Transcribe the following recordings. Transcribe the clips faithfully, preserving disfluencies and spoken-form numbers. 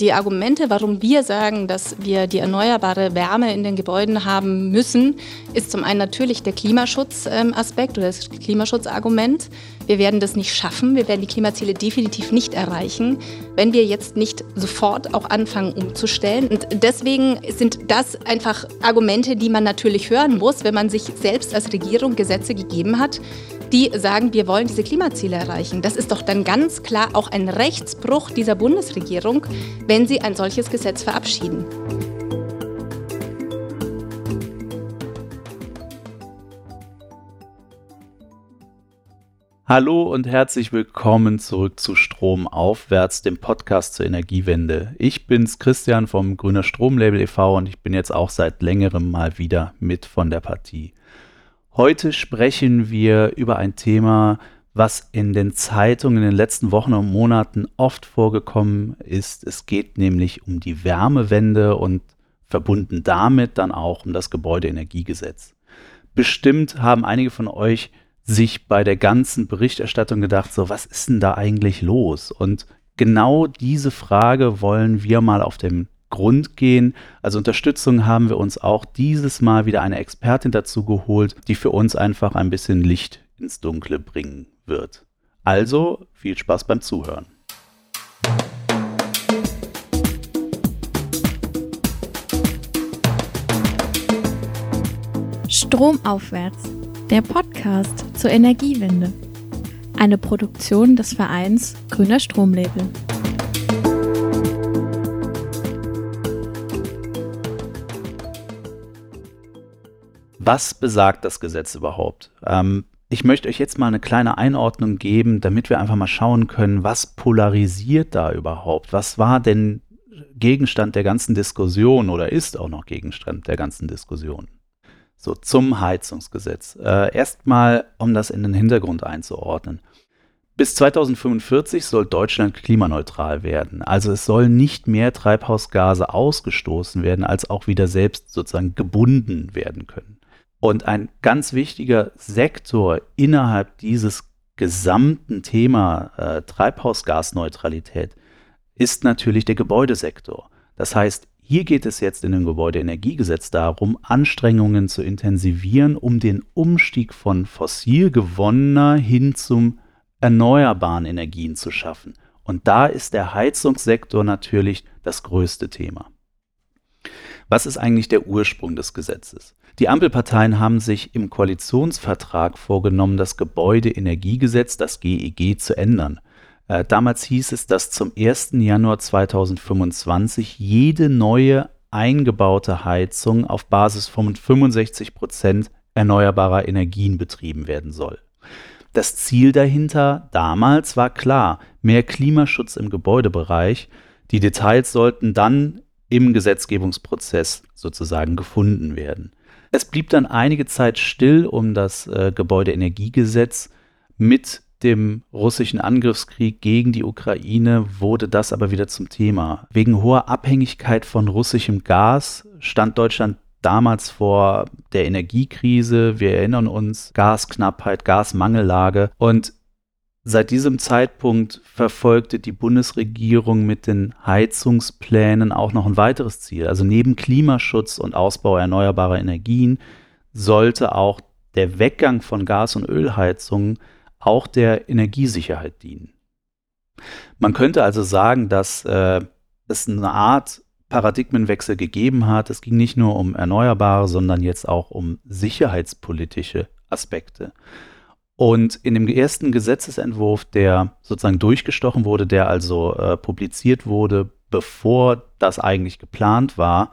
die Argumente, warum wir sagen, dass wir die erneuerbare Wärme in den Gebäuden haben müssen, ist zum einen natürlich der Klimaschutzaspekt oder das Klimaschutzargument. Wir werden das nicht schaffen, wir werden die Klimaziele definitiv nicht erreichen, wenn wir jetzt nicht sofort auch anfangen umzustellen. Und deswegen sind das einfach Argumente, die man natürlich hören muss, wenn man sich selbst als Regierung Gesetze gegeben hat, die sagen, wir wollen diese Klimaziele erreichen. Das ist doch dann ganz klar auch ein Rechtsbruch dieser Bundesregierung, wenn sie ein solches Gesetz verabschieden. Hallo und herzlich willkommen zurück zu Stromaufwärts, dem Podcast zur Energiewende. Ich bin's, Christian vom Grüner Strom Label e V und ich bin jetzt auch seit längerem mal wieder mit von der Partie. Heute sprechen wir über ein Thema, was in den Zeitungen in den letzten Wochen und Monaten oft vorgekommen ist. Es geht nämlich um die Wärmewende und verbunden damit dann auch um das Gebäudeenergiegesetz. Bestimmt haben einige von euch sich bei der ganzen Berichterstattung gedacht, so was ist denn da eigentlich los? Und genau diese Frage wollen wir mal auf den Grund gehen. Also Unterstützung haben wir uns auch dieses Mal wieder eine Expertin dazu geholt, die für uns einfach ein bisschen Licht ins Dunkle bringen wird. Also viel Spaß beim Zuhören. Stromaufwärts, der Podcast zur Energiewende. Eine Produktion des Vereins Grüner Strom Label. Was besagt das Gesetz überhaupt? Ähm, ich möchte euch jetzt mal eine kleine Einordnung geben, damit wir einfach mal schauen können, was polarisiert da überhaupt? Was war denn Gegenstand der ganzen Diskussion oder ist auch noch Gegenstand der ganzen Diskussion? So, zum Heizungsgesetz. Äh, Erstmal, um das in den Hintergrund einzuordnen. Bis zweitausendfünfundvierzig soll Deutschland klimaneutral werden. Also es soll nicht mehr Treibhausgase ausgestoßen werden, als auch wieder selbst sozusagen gebunden werden können. Und ein ganz wichtiger Sektor innerhalb dieses gesamten Thema äh, Treibhausgasneutralität ist natürlich der Gebäudesektor. Das heißt, hier geht es jetzt in dem Gebäudeenergiegesetz darum, Anstrengungen zu intensivieren, um den Umstieg von fossil gewonnener hin zum erneuerbaren Energien zu schaffen. Und da ist der Heizungssektor natürlich das größte Thema. Was ist eigentlich der Ursprung des Gesetzes? Die Ampelparteien haben sich im Koalitionsvertrag vorgenommen, das Gebäudeenergiegesetz, das G E G, zu ändern. Damals hieß es, dass zum ersten Januar zweitausendfünfundzwanzig jede neue eingebaute Heizung auf Basis von fünfundsechzig Prozent erneuerbarer Energien betrieben werden soll. Das Ziel dahinter damals war klar, mehr Klimaschutz im Gebäudebereich. Die Details sollten dann im Gesetzgebungsprozess sozusagen gefunden werden. Es blieb dann einige Zeit still um das äh, Gebäudeenergiegesetz. Mit dem russischen Angriffskrieg gegen die Ukraine wurde das aber wieder zum Thema. Wegen hoher Abhängigkeit von russischem Gas stand Deutschland damals vor der Energiekrise. Wir erinnern uns, Gasknappheit, Gasmangellage. Und seit diesem Zeitpunkt verfolgte die Bundesregierung mit den Heizungsplänen auch noch ein weiteres Ziel. Also neben Klimaschutz und Ausbau erneuerbarer Energien sollte auch der Weggang von Gas- und Ölheizungen auch der Energiesicherheit dienen. Man könnte also sagen, dass äh, es eine Art Paradigmenwechsel gegeben hat. Es ging nicht nur um Erneuerbare, sondern jetzt auch um sicherheitspolitische Aspekte. Und in dem ersten Gesetzesentwurf, der sozusagen durchgestochen wurde, der also äh, publiziert wurde, bevor das eigentlich geplant war,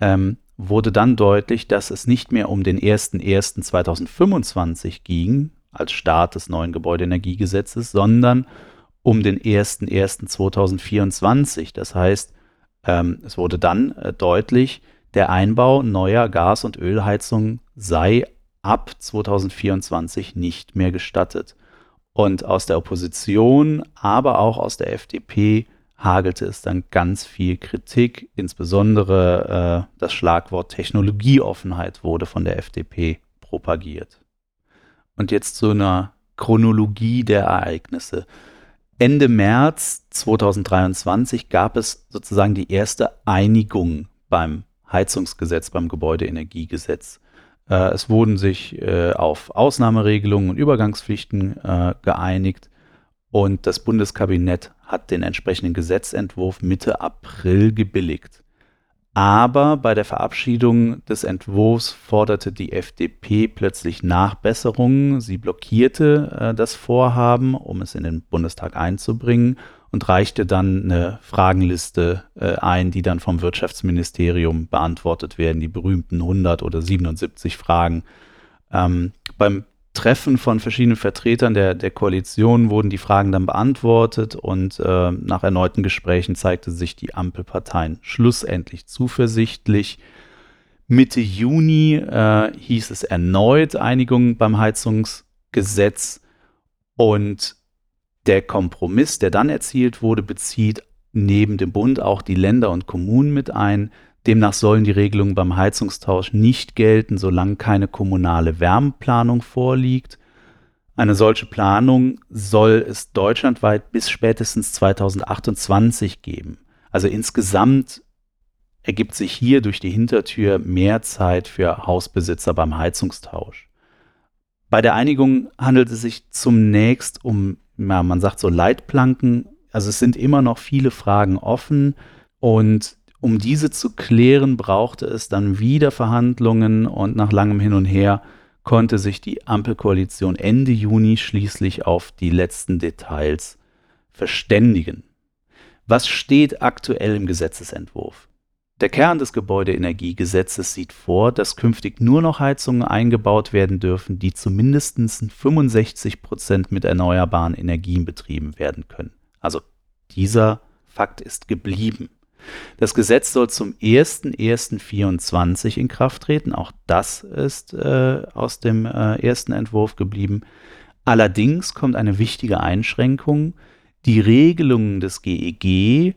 ähm, wurde dann deutlich, dass es nicht mehr um den ersten ersten zweitausendfünfundzwanzig ging, als Start des neuen Gebäudeenergiegesetzes, sondern um den ersten ersten zweitausendvierundzwanzig. Das heißt, ähm, es wurde dann äh, deutlich, der Einbau neuer Gas- und Ölheizungen sei ab zweitausendvierundzwanzig nicht mehr gestattet. Und aus der Opposition, aber auch aus der F D P hagelte es dann ganz viel Kritik, insbesondere äh, das Schlagwort Technologieoffenheit wurde von der F D P propagiert. Und jetzt zu einer Chronologie der Ereignisse. Ende März zweitausenddreiundzwanzig gab es sozusagen die erste Einigung beim Heizungsgesetz, beim Gebäudeenergiegesetz. Äh, es wurden sich äh, auf Ausnahmeregelungen und Übergangspflichten äh, geeinigt und das Bundeskabinett hat den entsprechenden Gesetzentwurf Mitte April gebilligt. Aber bei der Verabschiedung des Entwurfs forderte die F D P plötzlich Nachbesserungen. Sie blockierte äh, das Vorhaben, um es in den Bundestag einzubringen und reichte dann eine Fragenliste äh, ein, die dann vom Wirtschaftsministerium beantwortet werden, die berühmten hundert oder siebenundsiebzig Fragen. Ähm, beim Treffen von verschiedenen Vertretern der, der Koalition wurden die Fragen dann beantwortet und äh, nach erneuten Gesprächen zeigte sich die Ampelparteien schlussendlich zuversichtlich. Mitte Juni äh, hieß es erneut Einigung beim Heizungsgesetz und der Kompromiss, der dann erzielt wurde, bezieht neben dem Bund auch die Länder und Kommunen mit ein. Demnach sollen die Regelungen beim Heizungstausch nicht gelten, solange keine kommunale Wärmeplanung vorliegt. Eine solche Planung soll es deutschlandweit bis spätestens zweitausendachtundzwanzig geben. Also insgesamt ergibt sich hier durch die Hintertür mehr Zeit für Hausbesitzer beim Heizungstausch. Bei der Einigung handelt es sich zunächst um, ja, man sagt so Leitplanken. Also es sind immer noch viele Fragen offen und um diese zu klären, brauchte es dann wieder Verhandlungen und nach langem Hin und Her konnte sich die Ampelkoalition Ende Juni schließlich auf die letzten Details verständigen. Was steht aktuell im Gesetzesentwurf? Der Kern des Gebäudeenergiegesetzes sieht vor, dass künftig nur noch Heizungen eingebaut werden dürfen, die zu mindestens fünfundsechzig Prozent mit erneuerbaren Energien betrieben werden können. Also dieser Fakt ist geblieben. Das Gesetz soll zum ersten ersten vierundzwanzig in Kraft treten. Auch das ist äh, aus dem äh, ersten Entwurf geblieben. Allerdings kommt eine wichtige Einschränkung. Die Regelungen des G E G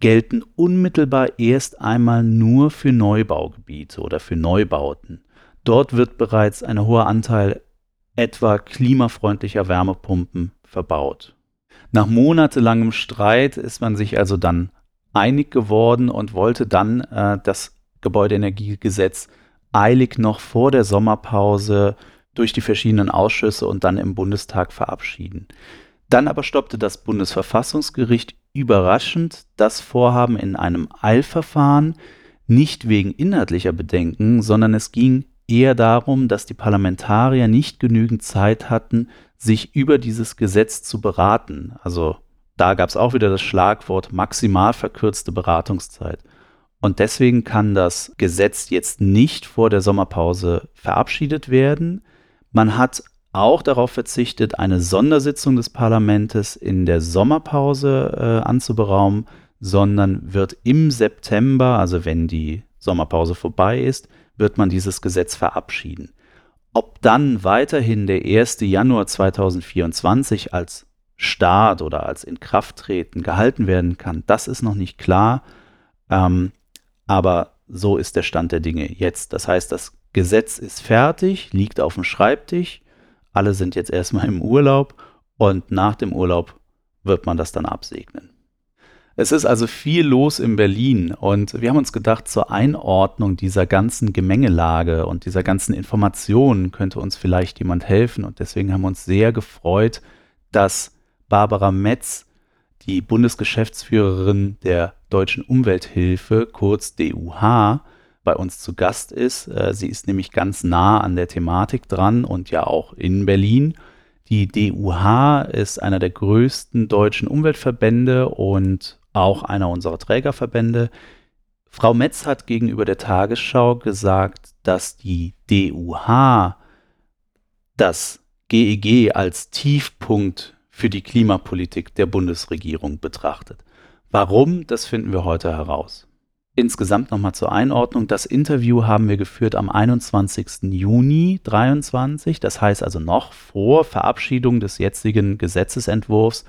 gelten unmittelbar erst einmal nur für Neubaugebiete oder für Neubauten. Dort wird bereits ein hoher Anteil etwa klimafreundlicher Wärmepumpen verbaut. Nach monatelangem Streit ist man sich also dann einig geworden und wollte dann äh, das Gebäudeenergiegesetz eilig noch vor der Sommerpause durch die verschiedenen Ausschüsse und dann im Bundestag verabschieden. Dann aber stoppte das Bundesverfassungsgericht überraschend das Vorhaben in einem Eilverfahren, nicht wegen inhaltlicher Bedenken, sondern es ging eher darum, dass die Parlamentarier nicht genügend Zeit hatten, sich über dieses Gesetz zu beraten. Also da gab es auch wieder das Schlagwort maximal verkürzte Beratungszeit. Und deswegen kann das Gesetz jetzt nicht vor der Sommerpause verabschiedet werden. Man hat auch darauf verzichtet, eine Sondersitzung des Parlaments in der Sommerpause äh, anzuberaumen, sondern wird im September, also wenn die Sommerpause vorbei ist, wird man dieses Gesetz verabschieden. Ob dann weiterhin der erste Januar zweitausendvierundzwanzig als Start oder als Inkrafttreten gehalten werden kann, das ist noch nicht klar. Ähm, aber so ist der Stand der Dinge jetzt. Das heißt, das Gesetz ist fertig, liegt auf dem Schreibtisch. Alle sind jetzt erstmal im Urlaub und nach dem Urlaub wird man das dann absegnen. Es ist also viel los in Berlin und wir haben uns gedacht, zur Einordnung dieser ganzen Gemengelage und dieser ganzen Informationen könnte uns vielleicht jemand helfen und deswegen haben wir uns sehr gefreut, dass Barbara Metz, die Bundesgeschäftsführerin der Deutschen Umwelthilfe, kurz D U H, bei uns zu Gast ist. Sie ist nämlich ganz nah an der Thematik dran und ja auch in Berlin. Die D U H ist einer der größten deutschen Umweltverbände und auch einer unserer Trägerverbände. Frau Metz hat gegenüber der Tagesschau gesagt, dass die D U H das G E G als Tiefpunkt für die Klimapolitik der Bundesregierung betrachtet. Warum, das finden wir heute heraus. Insgesamt nochmal zur Einordnung. Das Interview haben wir geführt am einundzwanzigsten Juni zweitausenddreiundzwanzig, das heißt also noch vor Verabschiedung des jetzigen Gesetzesentwurfs.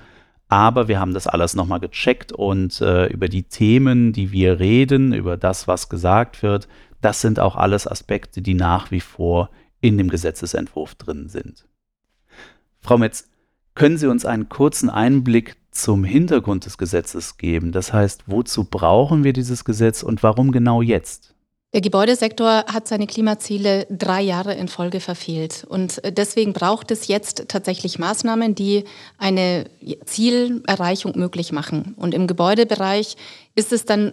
Aber wir haben das alles nochmal gecheckt und äh, über die Themen, die wir reden, über das, was gesagt wird, das sind auch alles Aspekte, die nach wie vor in dem Gesetzesentwurf drin sind. Frau Metz, Können Sie uns einen kurzen Einblick zum Hintergrund des Gesetzes geben? Das heißt, wozu brauchen wir dieses Gesetz und warum genau jetzt? Der Gebäudesektor hat seine Klimaziele drei Jahre in Folge verfehlt. Und deswegen braucht es jetzt tatsächlich Maßnahmen, die eine Zielerreichung möglich machen. Und im Gebäudebereich ist es dann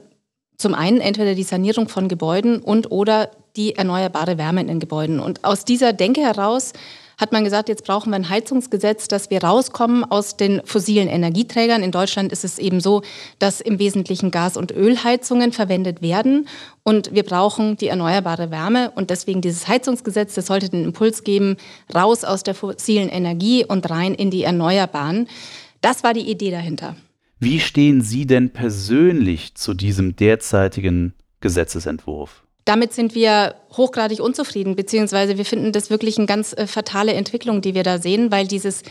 zum einen entweder die Sanierung von Gebäuden und oder die erneuerbare Wärme in den Gebäuden. Und aus dieser Denke heraus hat man gesagt, jetzt brauchen wir ein Heizungsgesetz, dass wir rauskommen aus den fossilen Energieträgern. In Deutschland ist es eben so, dass im Wesentlichen Gas- und Ölheizungen verwendet werden. Und wir brauchen die erneuerbare Wärme. Und deswegen dieses Heizungsgesetz, das sollte den Impuls geben, raus aus der fossilen Energie und rein in die Erneuerbaren. Das war die Idee dahinter. Wie stehen Sie denn persönlich zu diesem derzeitigen Gesetzesentwurf? Damit sind wir hochgradig unzufrieden, beziehungsweise wir finden das wirklich eine ganz äh, fatale Entwicklung, die wir da sehen, weil dieses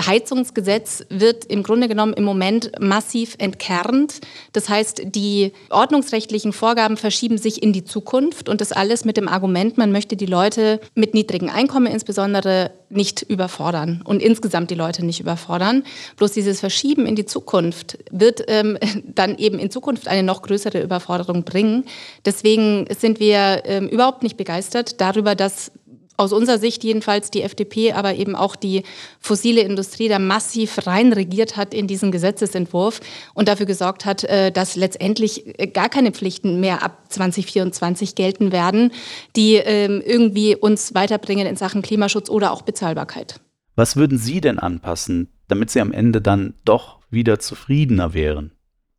Heizungsgesetz wird im Grunde genommen im Moment massiv entkernt. Das heißt, die ordnungsrechtlichen Vorgaben verschieben sich in die Zukunft und das alles mit dem Argument, man möchte die Leute mit niedrigen Einkommen insbesondere nicht überfordern und insgesamt die Leute nicht überfordern. Bloß dieses Verschieben in die Zukunft wird ähm, dann eben in Zukunft eine noch größere Überforderung bringen. Deswegen sind wir ähm, überhaupt nicht begeistert darüber, dass aus unserer Sicht jedenfalls die F D P, aber eben auch die fossile Industrie da massiv reinregiert hat in diesen Gesetzesentwurf und dafür gesorgt hat, dass letztendlich gar keine Pflichten mehr ab zwanzig vierundzwanzig gelten werden, die irgendwie uns weiterbringen in Sachen Klimaschutz oder auch Bezahlbarkeit. Was würden Sie denn anpassen, damit Sie am Ende dann doch wieder zufriedener wären?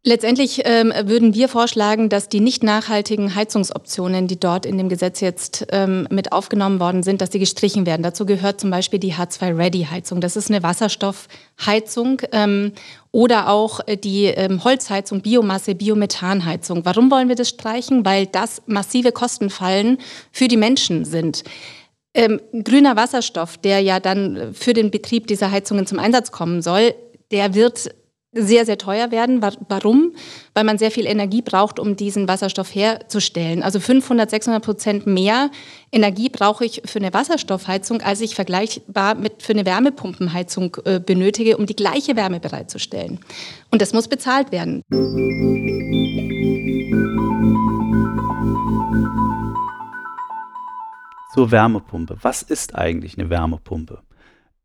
Letztendlich ähm, würden wir vorschlagen, dass die nicht nachhaltigen Heizungsoptionen, die dort in dem Gesetz jetzt ähm, mit aufgenommen worden sind, dass die gestrichen werden. Dazu gehört zum Beispiel die H zwei Ready Heizung. Das ist eine Wasserstoffheizung ähm, oder auch die ähm, Holzheizung, Biomasse, Biomethanheizung. Warum wollen wir das streichen? Weil das massive Kostenfallen für die Menschen sind. Ähm, grüner Wasserstoff, der ja dann für den Betrieb dieser Heizungen zum Einsatz kommen soll, der wird sehr, sehr teuer werden. Warum? Weil man sehr viel Energie braucht, um diesen Wasserstoff herzustellen. Also fünfhundert, sechshundert Prozent mehr Energie brauche ich für eine Wasserstoffheizung, als ich vergleichbar mit für eine Wärmepumpenheizung äh, benötige, um die gleiche Wärme bereitzustellen. Und das muss bezahlt werden. Zur Wärmepumpe. Was ist eigentlich eine Wärmepumpe?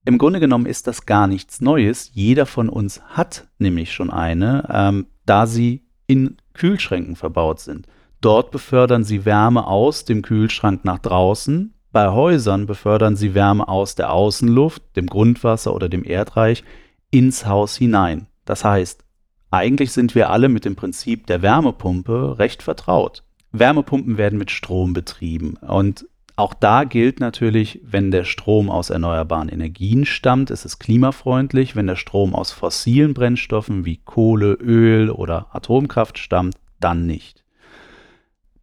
Im Grunde genommen ist das gar nichts Neues. Jeder von uns hat nämlich schon eine, ähm, da sie in Kühlschränken verbaut sind. Dort befördern sie Wärme aus dem Kühlschrank nach draußen. Bei Häusern befördern sie Wärme aus der Außenluft, dem Grundwasser oder dem Erdreich ins Haus hinein. Das heißt, eigentlich sind wir alle mit dem Prinzip der Wärmepumpe recht vertraut. Wärmepumpen werden mit Strom betrieben und auch da gilt natürlich, wenn der Strom aus erneuerbaren Energien stammt, ist es klimafreundlich. Wenn der Strom aus fossilen Brennstoffen wie Kohle, Öl oder Atomkraft stammt, dann nicht.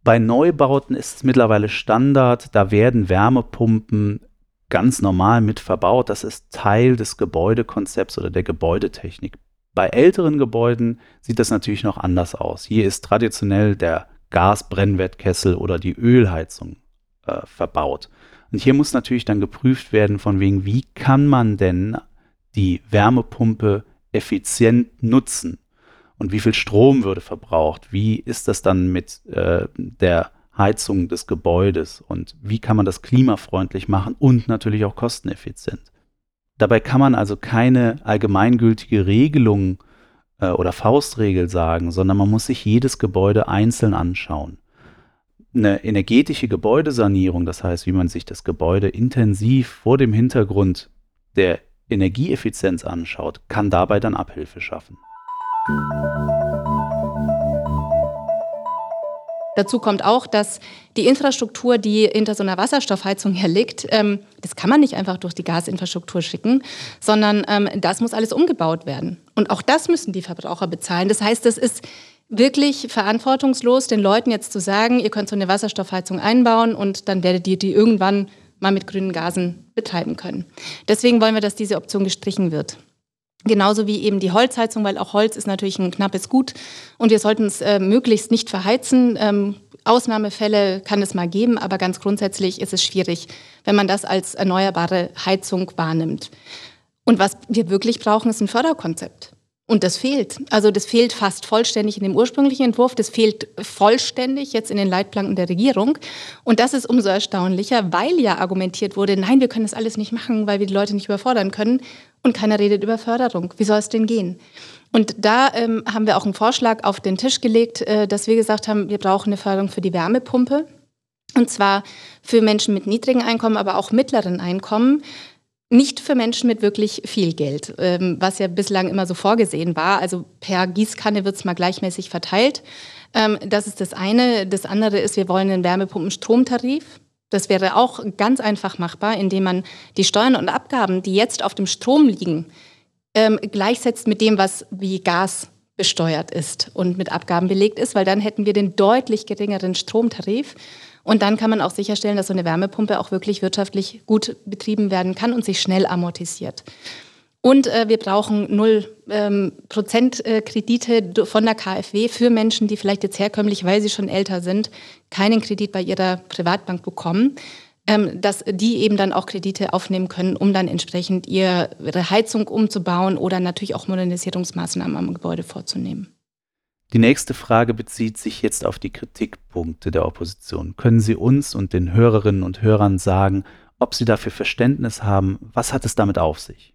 Bei Neubauten ist es mittlerweile Standard, da werden Wärmepumpen ganz normal mit verbaut. Das ist Teil des Gebäudekonzepts oder der Gebäudetechnik. Bei älteren Gebäuden sieht das natürlich noch anders aus. Hier ist traditionell der Gasbrennwertkessel oder die Ölheizung verbaut. Und hier muss natürlich dann geprüft werden, von wegen, wie kann man denn die Wärmepumpe effizient nutzen? Und wie viel Strom würde verbraucht? Wie ist das dann mit äh, der Heizung des Gebäudes? Und wie kann man das klimafreundlich machen und natürlich auch kosteneffizient? Dabei kann man also keine allgemeingültige Regelung äh, oder Faustregel sagen, sondern man muss sich jedes Gebäude einzeln anschauen. Eine energetische Gebäudesanierung, das heißt, wie man sich das Gebäude intensiv vor dem Hintergrund der Energieeffizienz anschaut, kann dabei dann Abhilfe schaffen. Dazu kommt auch, dass die Infrastruktur, die hinter so einer Wasserstoffheizung herliegt, ähm, das kann man nicht einfach durch die Gasinfrastruktur schicken, sondern ähm, das muss alles umgebaut werden. Und auch das müssen die Verbraucher bezahlen. Das heißt, das ist wirklich verantwortungslos, den Leuten jetzt zu sagen, ihr könnt so eine Wasserstoffheizung einbauen und dann werdet ihr die irgendwann mal mit grünen Gasen betreiben können. Deswegen wollen wir, dass diese Option gestrichen wird. Genauso wie eben die Holzheizung, weil auch Holz ist natürlich ein knappes Gut und wir sollten es äh, möglichst nicht verheizen. Ähm, Ausnahmefälle kann es mal geben, aber ganz grundsätzlich ist es schwierig, wenn man das als erneuerbare Heizung wahrnimmt. Und was wir wirklich brauchen, ist ein Förderkonzept. Und das fehlt. Also das fehlt fast vollständig in dem ursprünglichen Entwurf. Das fehlt vollständig jetzt in den Leitplanken der Regierung. Und das ist umso erstaunlicher, weil ja argumentiert wurde, nein, wir können das alles nicht machen, weil wir die Leute nicht überfordern können. Und keiner redet über Förderung. Wie soll es denn gehen? Und da ähm, haben wir auch einen Vorschlag auf den Tisch gelegt, äh, dass wir gesagt haben, wir brauchen eine Förderung für die Wärmepumpe. Und zwar für Menschen mit niedrigen Einkommen, aber auch mittleren Einkommen. Nicht für Menschen mit wirklich viel Geld, was ja bislang immer so vorgesehen war. Also per Gießkanne wird es mal gleichmäßig verteilt. Das ist das eine. Das andere ist, wir wollen einen Wärmepumpen-Stromtarif. Das wäre auch ganz einfach machbar, indem man die Steuern und Abgaben, die jetzt auf dem Strom liegen, gleichsetzt mit dem, was wie Gas besteuert ist und mit Abgaben belegt ist, weil dann hätten wir den deutlich geringeren Stromtarif. Und dann kann man auch sicherstellen, dass so eine Wärmepumpe auch wirklich wirtschaftlich gut betrieben werden kann und sich schnell amortisiert. Und äh, wir brauchen null ähm, Prozent Kredite von der KfW für Menschen, die vielleicht jetzt herkömmlich, weil sie schon älter sind, keinen Kredit bei ihrer Privatbank bekommen, ähm, dass die eben dann auch Kredite aufnehmen können, um dann entsprechend ihre Heizung umzubauen oder natürlich auch Modernisierungsmaßnahmen am Gebäude vorzunehmen. Die nächste Frage bezieht sich jetzt auf die Kritikpunkte der Opposition. Können Sie uns und den Hörerinnen und Hörern sagen, ob Sie dafür Verständnis haben? Was hat es damit auf sich?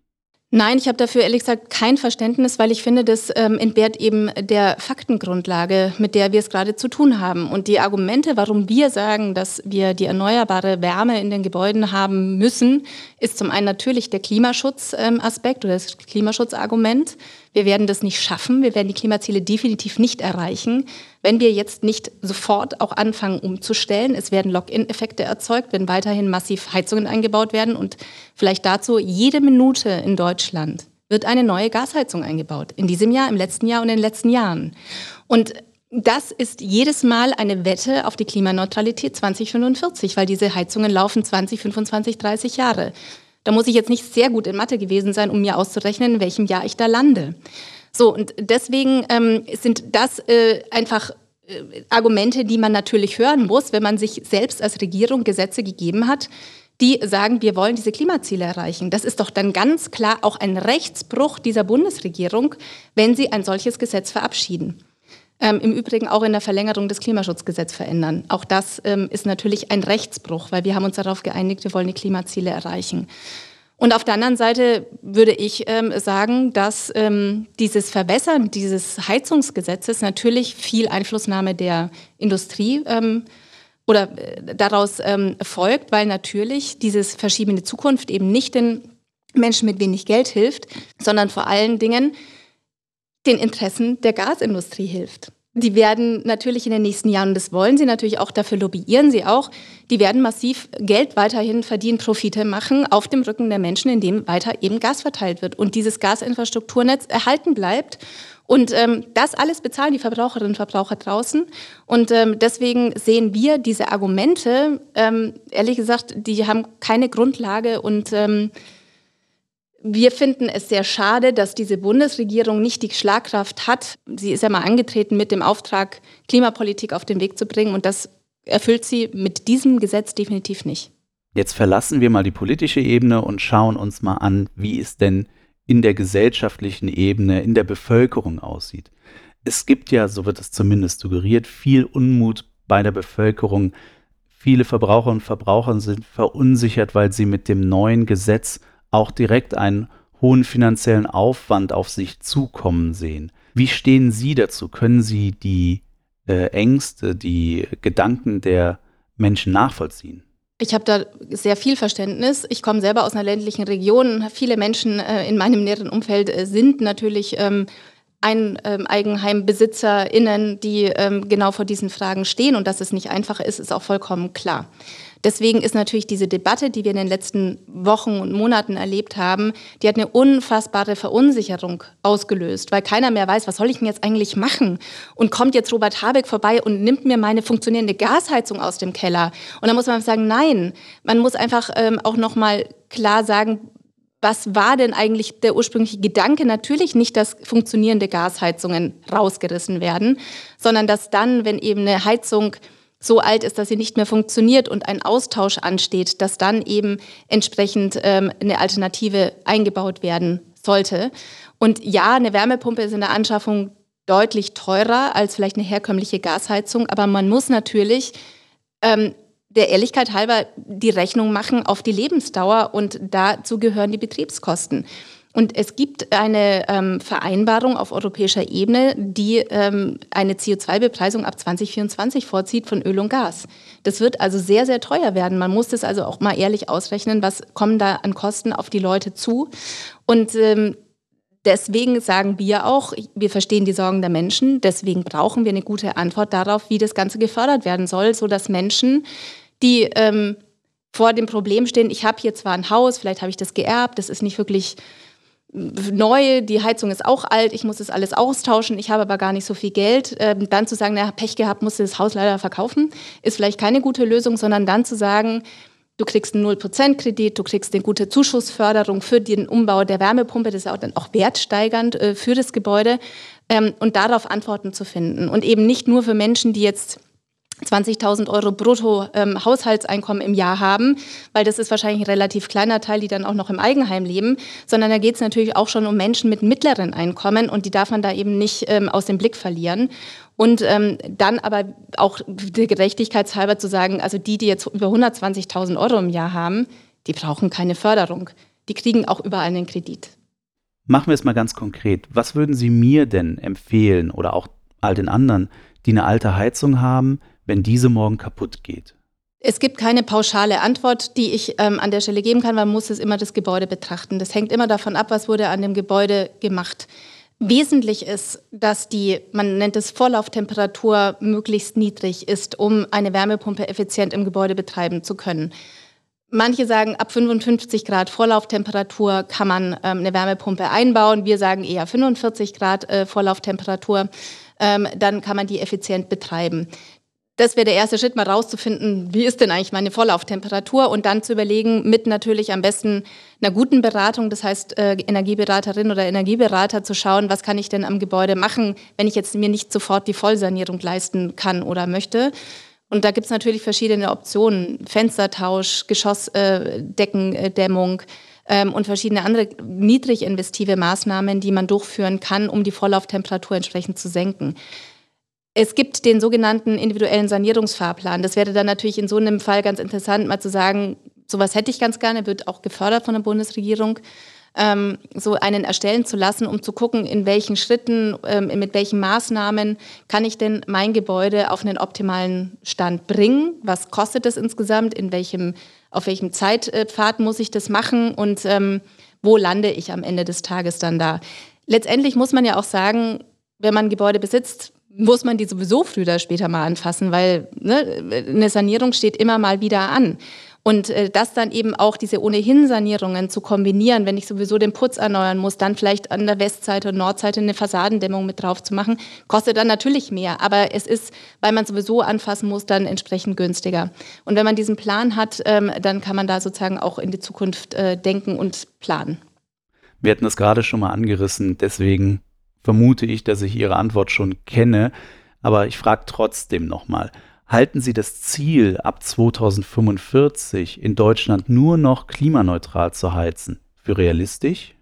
Nein, ich habe dafür ehrlich gesagt kein Verständnis, weil ich finde, das ähm, entbehrt eben der Faktengrundlage, mit der wir es gerade zu tun haben. Und die Argumente, warum wir sagen, dass wir die erneuerbare Wärme in den Gebäuden haben müssen, ist zum einen natürlich der Klimaschutzaspekt ähm, oder das Klimaschutzargument. Wir werden das nicht schaffen, wir werden die Klimaziele definitiv nicht erreichen, wenn wir jetzt nicht sofort auch anfangen umzustellen. Es werden Lock-in-Effekte erzeugt, wenn weiterhin massiv Heizungen eingebaut werden. Und vielleicht dazu, jede Minute in Deutschland wird eine neue Gasheizung eingebaut. In diesem Jahr, im letzten Jahr und in den letzten Jahren. Und das ist jedes Mal eine Wette auf die Klimaneutralität zwanzig fünfundvierzig, weil diese Heizungen laufen zwanzig, fünfundzwanzig, dreißig Jahre. Da muss ich jetzt nicht sehr gut in Mathe gewesen sein, um mir auszurechnen, in welchem Jahr ich da lande. So, und deswegen ähm, sind das äh, einfach äh, Argumente, die man natürlich hören muss, wenn man sich selbst als Regierung Gesetze gegeben hat, die sagen, wir wollen diese Klimaziele erreichen. Das ist doch dann ganz klar auch ein Rechtsbruch dieser Bundesregierung, wenn sie ein solches Gesetz verabschieden. Ähm, im Übrigen auch in der Verlängerung des Klimaschutzgesetzes verändern. Auch das ähm, ist natürlich ein Rechtsbruch, weil wir haben uns darauf geeinigt, wir wollen die Klimaziele erreichen. Und auf der anderen Seite würde ich ähm, sagen, dass ähm, dieses Verwässern dieses Heizungsgesetzes natürlich viel Einflussnahme der Industrie ähm, oder daraus ähm, folgt, weil natürlich dieses Verschieben in die Zukunft eben nicht den Menschen mit wenig Geld hilft, sondern vor allen Dingen den Interessen der Gasindustrie hilft. Die werden natürlich in den nächsten Jahren, und das wollen sie natürlich auch, dafür lobbyieren sie auch, die werden massiv Geld weiterhin verdienen, Profite machen auf dem Rücken der Menschen, indem weiter eben Gas verteilt wird und dieses Gasinfrastrukturnetz erhalten bleibt. Und ähm, das alles bezahlen die Verbraucherinnen und Verbraucher draußen. Und ähm, deswegen sehen wir diese Argumente, ähm, ehrlich gesagt, die haben keine Grundlage und ähm, wir finden es sehr schade, dass diese Bundesregierung nicht die Schlagkraft hat. Sie ist ja mal angetreten mit dem Auftrag, Klimapolitik auf den Weg zu bringen. Und das erfüllt sie mit diesem Gesetz definitiv nicht. Jetzt verlassen wir mal die politische Ebene und schauen uns mal an, wie es denn in der gesellschaftlichen Ebene, in der Bevölkerung aussieht. Es gibt ja, so wird es zumindest suggeriert, viel Unmut bei der Bevölkerung. Viele Verbraucherinnen und Verbraucher sind verunsichert, weil sie mit dem neuen Gesetz auch direkt einen hohen finanziellen Aufwand auf sich zukommen sehen. Wie stehen Sie dazu? Können Sie die äh, Ängste, die Gedanken der Menschen nachvollziehen? Ich habe da sehr viel Verständnis. Ich komme selber aus einer ländlichen Region. Viele Menschen äh, in meinem näheren Umfeld äh, sind natürlich ähm, ein ähm, EigenheimbesitzerInnen, die ähm, genau vor diesen Fragen stehen. Und dass es nicht einfach ist, ist auch vollkommen klar. Deswegen ist natürlich diese Debatte, die wir in den letzten Wochen und Monaten erlebt haben, die hat eine unfassbare Verunsicherung ausgelöst, weil keiner mehr weiß, was soll ich denn jetzt eigentlich machen? Und kommt jetzt Robert Habeck vorbei und nimmt mir meine funktionierende Gasheizung aus dem Keller? Und dann muss man sagen, nein, man muss einfach ähm, auch nochmal klar sagen, was war denn eigentlich der ursprüngliche Gedanke? Natürlich nicht, dass funktionierende Gasheizungen rausgerissen werden, sondern dass dann, wenn eben eine Heizung so alt ist, dass sie nicht mehr funktioniert und ein Austausch ansteht, dass dann eben entsprechend ähm, eine Alternative eingebaut werden sollte. Und ja, eine Wärmepumpe ist in der Anschaffung deutlich teurer als vielleicht eine herkömmliche Gasheizung, aber man muss natürlich ähm, der Ehrlichkeit halber die Rechnung machen auf die Lebensdauer und dazu gehören die Betriebskosten. Und es gibt eine ähm, Vereinbarung auf europäischer Ebene, die ähm, eine C O zwei Bepreisung ab zwanzig vierundzwanzig vorzieht von Öl und Gas. Das wird also sehr, sehr teuer werden. Man muss das also auch mal ehrlich ausrechnen, was kommen da an Kosten auf die Leute zu. Und ähm, deswegen sagen wir auch, wir verstehen die Sorgen der Menschen. Deswegen brauchen wir eine gute Antwort darauf, wie das Ganze gefördert werden soll, sodass Menschen, die ähm, vor dem Problem stehen, ich habe hier zwar ein Haus, vielleicht habe ich das geerbt, das ist nicht wirklich neu, die Heizung ist auch alt, ich muss das alles austauschen, ich habe aber gar nicht so viel Geld. Ähm, dann zu sagen, na, Pech gehabt, musste das Haus leider verkaufen, ist vielleicht keine gute Lösung, sondern dann zu sagen, du kriegst einen null Prozent Kredit, du kriegst eine gute Zuschussförderung für den Umbau der Wärmepumpe, das ist auch dann auch wertsteigernd äh, für das Gebäude, ähm, und darauf Antworten zu finden. Und eben nicht nur für Menschen, die jetzt zwanzigtausend Euro brutto ähm, Haushaltseinkommen im Jahr haben, weil das ist wahrscheinlich ein relativ kleiner Teil, die dann auch noch im Eigenheim leben, sondern da geht es natürlich auch schon um Menschen mit mittleren Einkommen und die darf man da eben nicht ähm, aus dem Blick verlieren. Und ähm, dann aber auch gerechtigkeitshalber zu sagen, also die, die jetzt über hundertzwanzigtausend Euro im Jahr haben, die brauchen keine Förderung. Die kriegen auch überall einen Kredit. Machen wir es mal ganz konkret. Was würden Sie mir denn empfehlen oder auch all den anderen, die eine alte Heizung haben, wenn diese morgen kaputt geht? Es gibt keine pauschale Antwort, die ich ähm, an der Stelle geben kann, weil man muss es immer das Gebäude betrachten. Das hängt immer davon ab, was wurde an dem Gebäude gemacht. Wesentlich ist, dass die, man nennt es Vorlauftemperatur, möglichst niedrig ist, um eine Wärmepumpe effizient im Gebäude betreiben zu können. Manche sagen, ab fünfundfünfzig Grad Vorlauftemperatur kann man ähm, eine Wärmepumpe einbauen. Wir sagen eher fünfundvierzig Grad äh, Vorlauftemperatur. Ähm, dann kann man die effizient betreiben. Das wäre der erste Schritt, mal rauszufinden, wie ist denn eigentlich meine Vorlauftemperatur und dann zu überlegen, mit natürlich am besten einer guten Beratung, das heißt äh, Energieberaterin oder Energieberater zu schauen, was kann ich denn am Gebäude machen, wenn ich jetzt mir nicht sofort die Vollsanierung leisten kann oder möchte. Und da gibt es natürlich verschiedene Optionen, Fenstertausch, Geschossdeckendämmung äh, ähm, und verschiedene andere niedrig investive Maßnahmen, die man durchführen kann, um die Vorlauftemperatur entsprechend zu senken. Es gibt den sogenannten individuellen Sanierungsfahrplan. Das wäre dann natürlich in so einem Fall ganz interessant, mal zu sagen, sowas hätte ich ganz gerne, wird auch gefördert von der Bundesregierung, ähm, so einen erstellen zu lassen, um zu gucken, in welchen Schritten, ähm, mit welchen Maßnahmen kann ich denn mein Gebäude auf einen optimalen Stand bringen? Was kostet das insgesamt? In welchem, auf welchem Zeitpfad muss ich das machen? Und ähm, wo lande ich am Ende des Tages dann da? Letztendlich muss man ja auch sagen, wenn man ein Gebäude besitzt, muss man die sowieso früher oder später mal anfassen, weil ne, eine Sanierung steht immer mal wieder an. Und äh, das dann eben auch, diese ohnehin Sanierungen zu kombinieren, wenn ich sowieso den Putz erneuern muss, dann vielleicht an der Westseite und Nordseite eine Fassadendämmung mit drauf zu machen, kostet dann natürlich mehr. Aber es ist, weil man sowieso anfassen muss, dann entsprechend günstiger. Und wenn man diesen Plan hat, ähm, dann kann man da sozusagen auch in die Zukunft äh, denken und planen. Wir hatten das gerade schon mal angerissen, deswegen vermute ich, dass ich Ihre Antwort schon kenne, aber ich frage trotzdem nochmal. Halten Sie das Ziel, ab zweitausendfünfundvierzig in Deutschland nur noch klimaneutral zu heizen, für realistisch?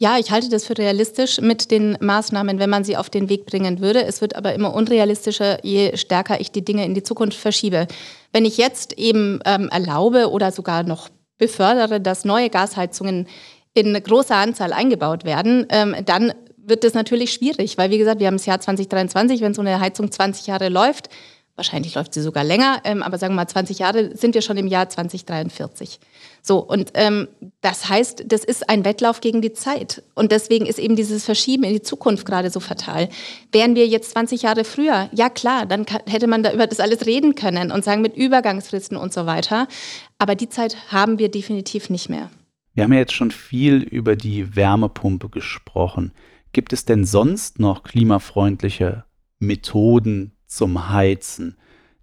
Ja, ich halte das für realistisch mit den Maßnahmen, wenn man sie auf den Weg bringen würde. Es wird aber immer unrealistischer, je stärker ich die Dinge in die Zukunft verschiebe. Wenn ich jetzt eben ähm, erlaube oder sogar noch befördere, dass neue Gasheizungen in großer Anzahl eingebaut werden, ähm, dann wird das natürlich schwierig, weil wie gesagt, wir haben das Jahr zwanzig dreiundzwanzig, wenn so eine Heizung zwanzig Jahre läuft, wahrscheinlich läuft sie sogar länger, ähm, aber sagen wir mal zwanzig Jahre, sind wir schon im Jahr zwanzig dreiundvierzig. So, und ähm, das heißt, das ist ein Wettlauf gegen die Zeit und deswegen ist eben dieses Verschieben in die Zukunft gerade so fatal. Wären wir jetzt zwanzig Jahre früher, ja klar, dann k- hätte man da über das alles reden können und sagen mit Übergangsfristen und so weiter, aber die Zeit haben wir definitiv nicht mehr. Wir haben ja jetzt schon viel über die Wärmepumpe gesprochen. Gibt es denn sonst noch klimafreundliche Methoden zum Heizen,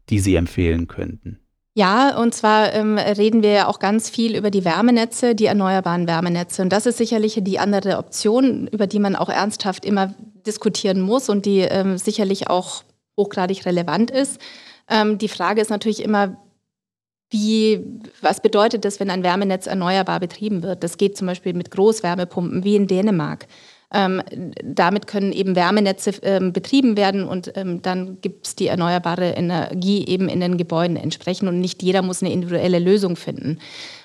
die Sie empfehlen könnten? Ja, und zwar ähm, reden wir ja auch ganz viel über die Wärmenetze, die erneuerbaren Wärmenetze. Und das ist sicherlich die andere Option, über die man auch ernsthaft immer diskutieren muss und die ähm, sicherlich auch hochgradig relevant ist. Ähm, die Frage ist natürlich immer, wie, was bedeutet das, wenn ein Wärmenetz erneuerbar betrieben wird? Das geht zum Beispiel mit Großwärmepumpen wie in Dänemark. Ähm, damit können eben Wärmenetze ähm, betrieben werden und ähm, dann gibt es die erneuerbare Energie eben in den Gebäuden entsprechend und nicht jeder muss eine individuelle Lösung finden.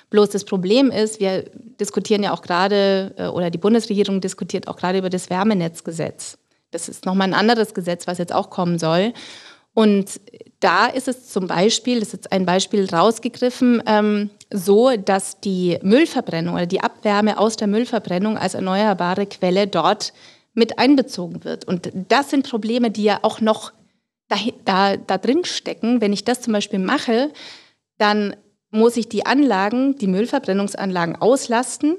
Bloß das Problem ist, wir diskutieren ja auch gerade, äh, oder die Bundesregierung diskutiert auch gerade über das Wärmenetzgesetz. Das ist nochmal ein anderes Gesetz, was jetzt auch kommen soll. Und da ist es zum Beispiel, das ist jetzt ein Beispiel rausgegriffen, ähm, so, dass die Müllverbrennung oder die Abwärme aus der Müllverbrennung als erneuerbare Quelle dort mit einbezogen wird. Und das sind Probleme, die ja auch noch da, da, da drin stecken. Wenn ich das zum Beispiel mache, dann muss ich die Anlagen, die Müllverbrennungsanlagen auslasten.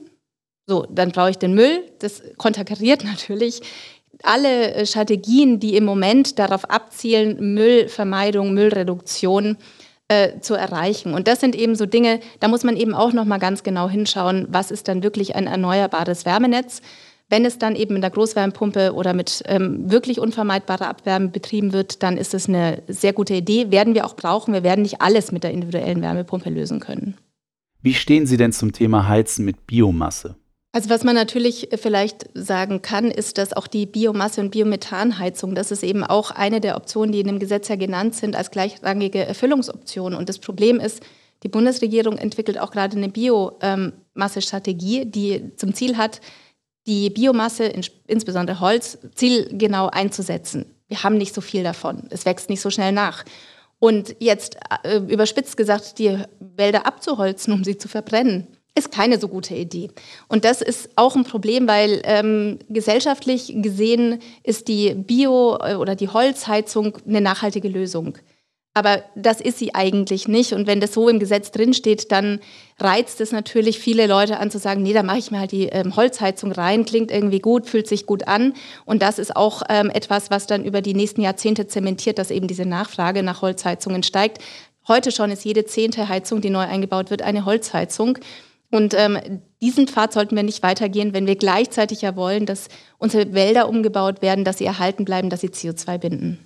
So, dann brauche ich den Müll. Das konterkariert natürlich alle Strategien, die im Moment darauf abzielen, Müllvermeidung, Müllreduktion äh, zu erreichen. Und das sind eben so Dinge, da muss man eben auch noch mal ganz genau hinschauen, was ist dann wirklich ein erneuerbares Wärmenetz. Wenn es dann eben mit einer Großwärmepumpe oder mit ähm, wirklich unvermeidbarer Abwärme betrieben wird, dann ist es eine sehr gute Idee, werden wir auch brauchen. Wir werden nicht alles mit der individuellen Wärmepumpe lösen können. Wie stehen Sie denn zum Thema Heizen mit Biomasse? Also was man natürlich vielleicht sagen kann, ist, dass auch die Biomasse- und Biomethanheizung, das ist eben auch eine der Optionen, die in dem Gesetz ja genannt sind, als gleichrangige Erfüllungsoption. Und das Problem ist, die Bundesregierung entwickelt auch gerade eine Biomasse-Strategie, die zum Ziel hat, die Biomasse, insbesondere Holz, zielgenau einzusetzen. Wir haben nicht so viel davon, es wächst nicht so schnell nach. Und jetzt überspitzt gesagt, die Wälder abzuholzen, um sie zu verbrennen, ist keine so gute Idee. Und das ist auch ein Problem, weil ähm, gesellschaftlich gesehen ist die Bio- oder die Holzheizung eine nachhaltige Lösung. Aber das ist sie eigentlich nicht. Und wenn das so im Gesetz drinsteht, dann reizt es natürlich viele Leute an zu sagen, nee, da mache ich mir halt die ähm, Holzheizung rein, klingt irgendwie gut, fühlt sich gut an. Und das ist auch ähm, etwas, was dann über die nächsten Jahrzehnte zementiert, dass eben diese Nachfrage nach Holzheizungen steigt. Heute schon ist jede zehnte Heizung, die neu eingebaut wird, eine Holzheizung. Und ähm, diesen Pfad sollten wir nicht weitergehen, wenn wir gleichzeitig ja wollen, dass unsere Wälder umgebaut werden, dass sie erhalten bleiben, dass sie C O zwei binden.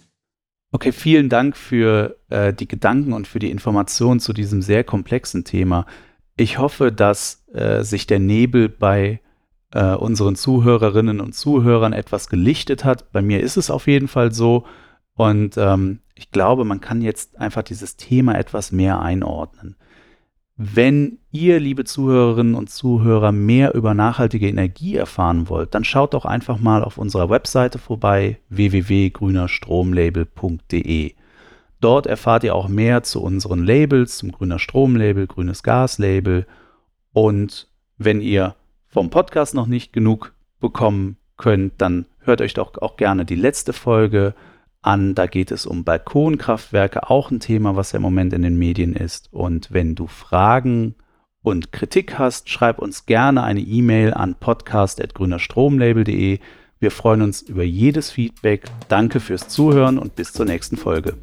Okay, vielen Dank für äh, die Gedanken und für die Informationen zu diesem sehr komplexen Thema. Ich hoffe, dass äh, sich der Nebel bei äh, unseren Zuhörerinnen und Zuhörern etwas gelichtet hat. Bei mir ist es auf jeden Fall so. Und ähm, ich glaube, man kann jetzt einfach dieses Thema etwas mehr einordnen. Wenn ihr, liebe Zuhörerinnen und Zuhörer, mehr über nachhaltige Energie erfahren wollt, dann schaut doch einfach mal auf unserer Webseite vorbei, w w w punkt grüner strom label punkt d e. Dort erfahrt ihr auch mehr zu unseren Labels, zum Grüner Strom Label, Grünes Gas Label. Und wenn ihr vom Podcast noch nicht genug bekommen könnt, dann hört euch doch auch gerne die letzte Folge an. Da geht es um Balkonkraftwerke, auch ein Thema, was ja im Moment in den Medien ist. Und wenn du Fragen und Kritik hast, schreib uns gerne eine E-Mail an podcast at grüner strom label punkt d e. Wir freuen uns über jedes Feedback. Danke fürs Zuhören und bis zur nächsten Folge.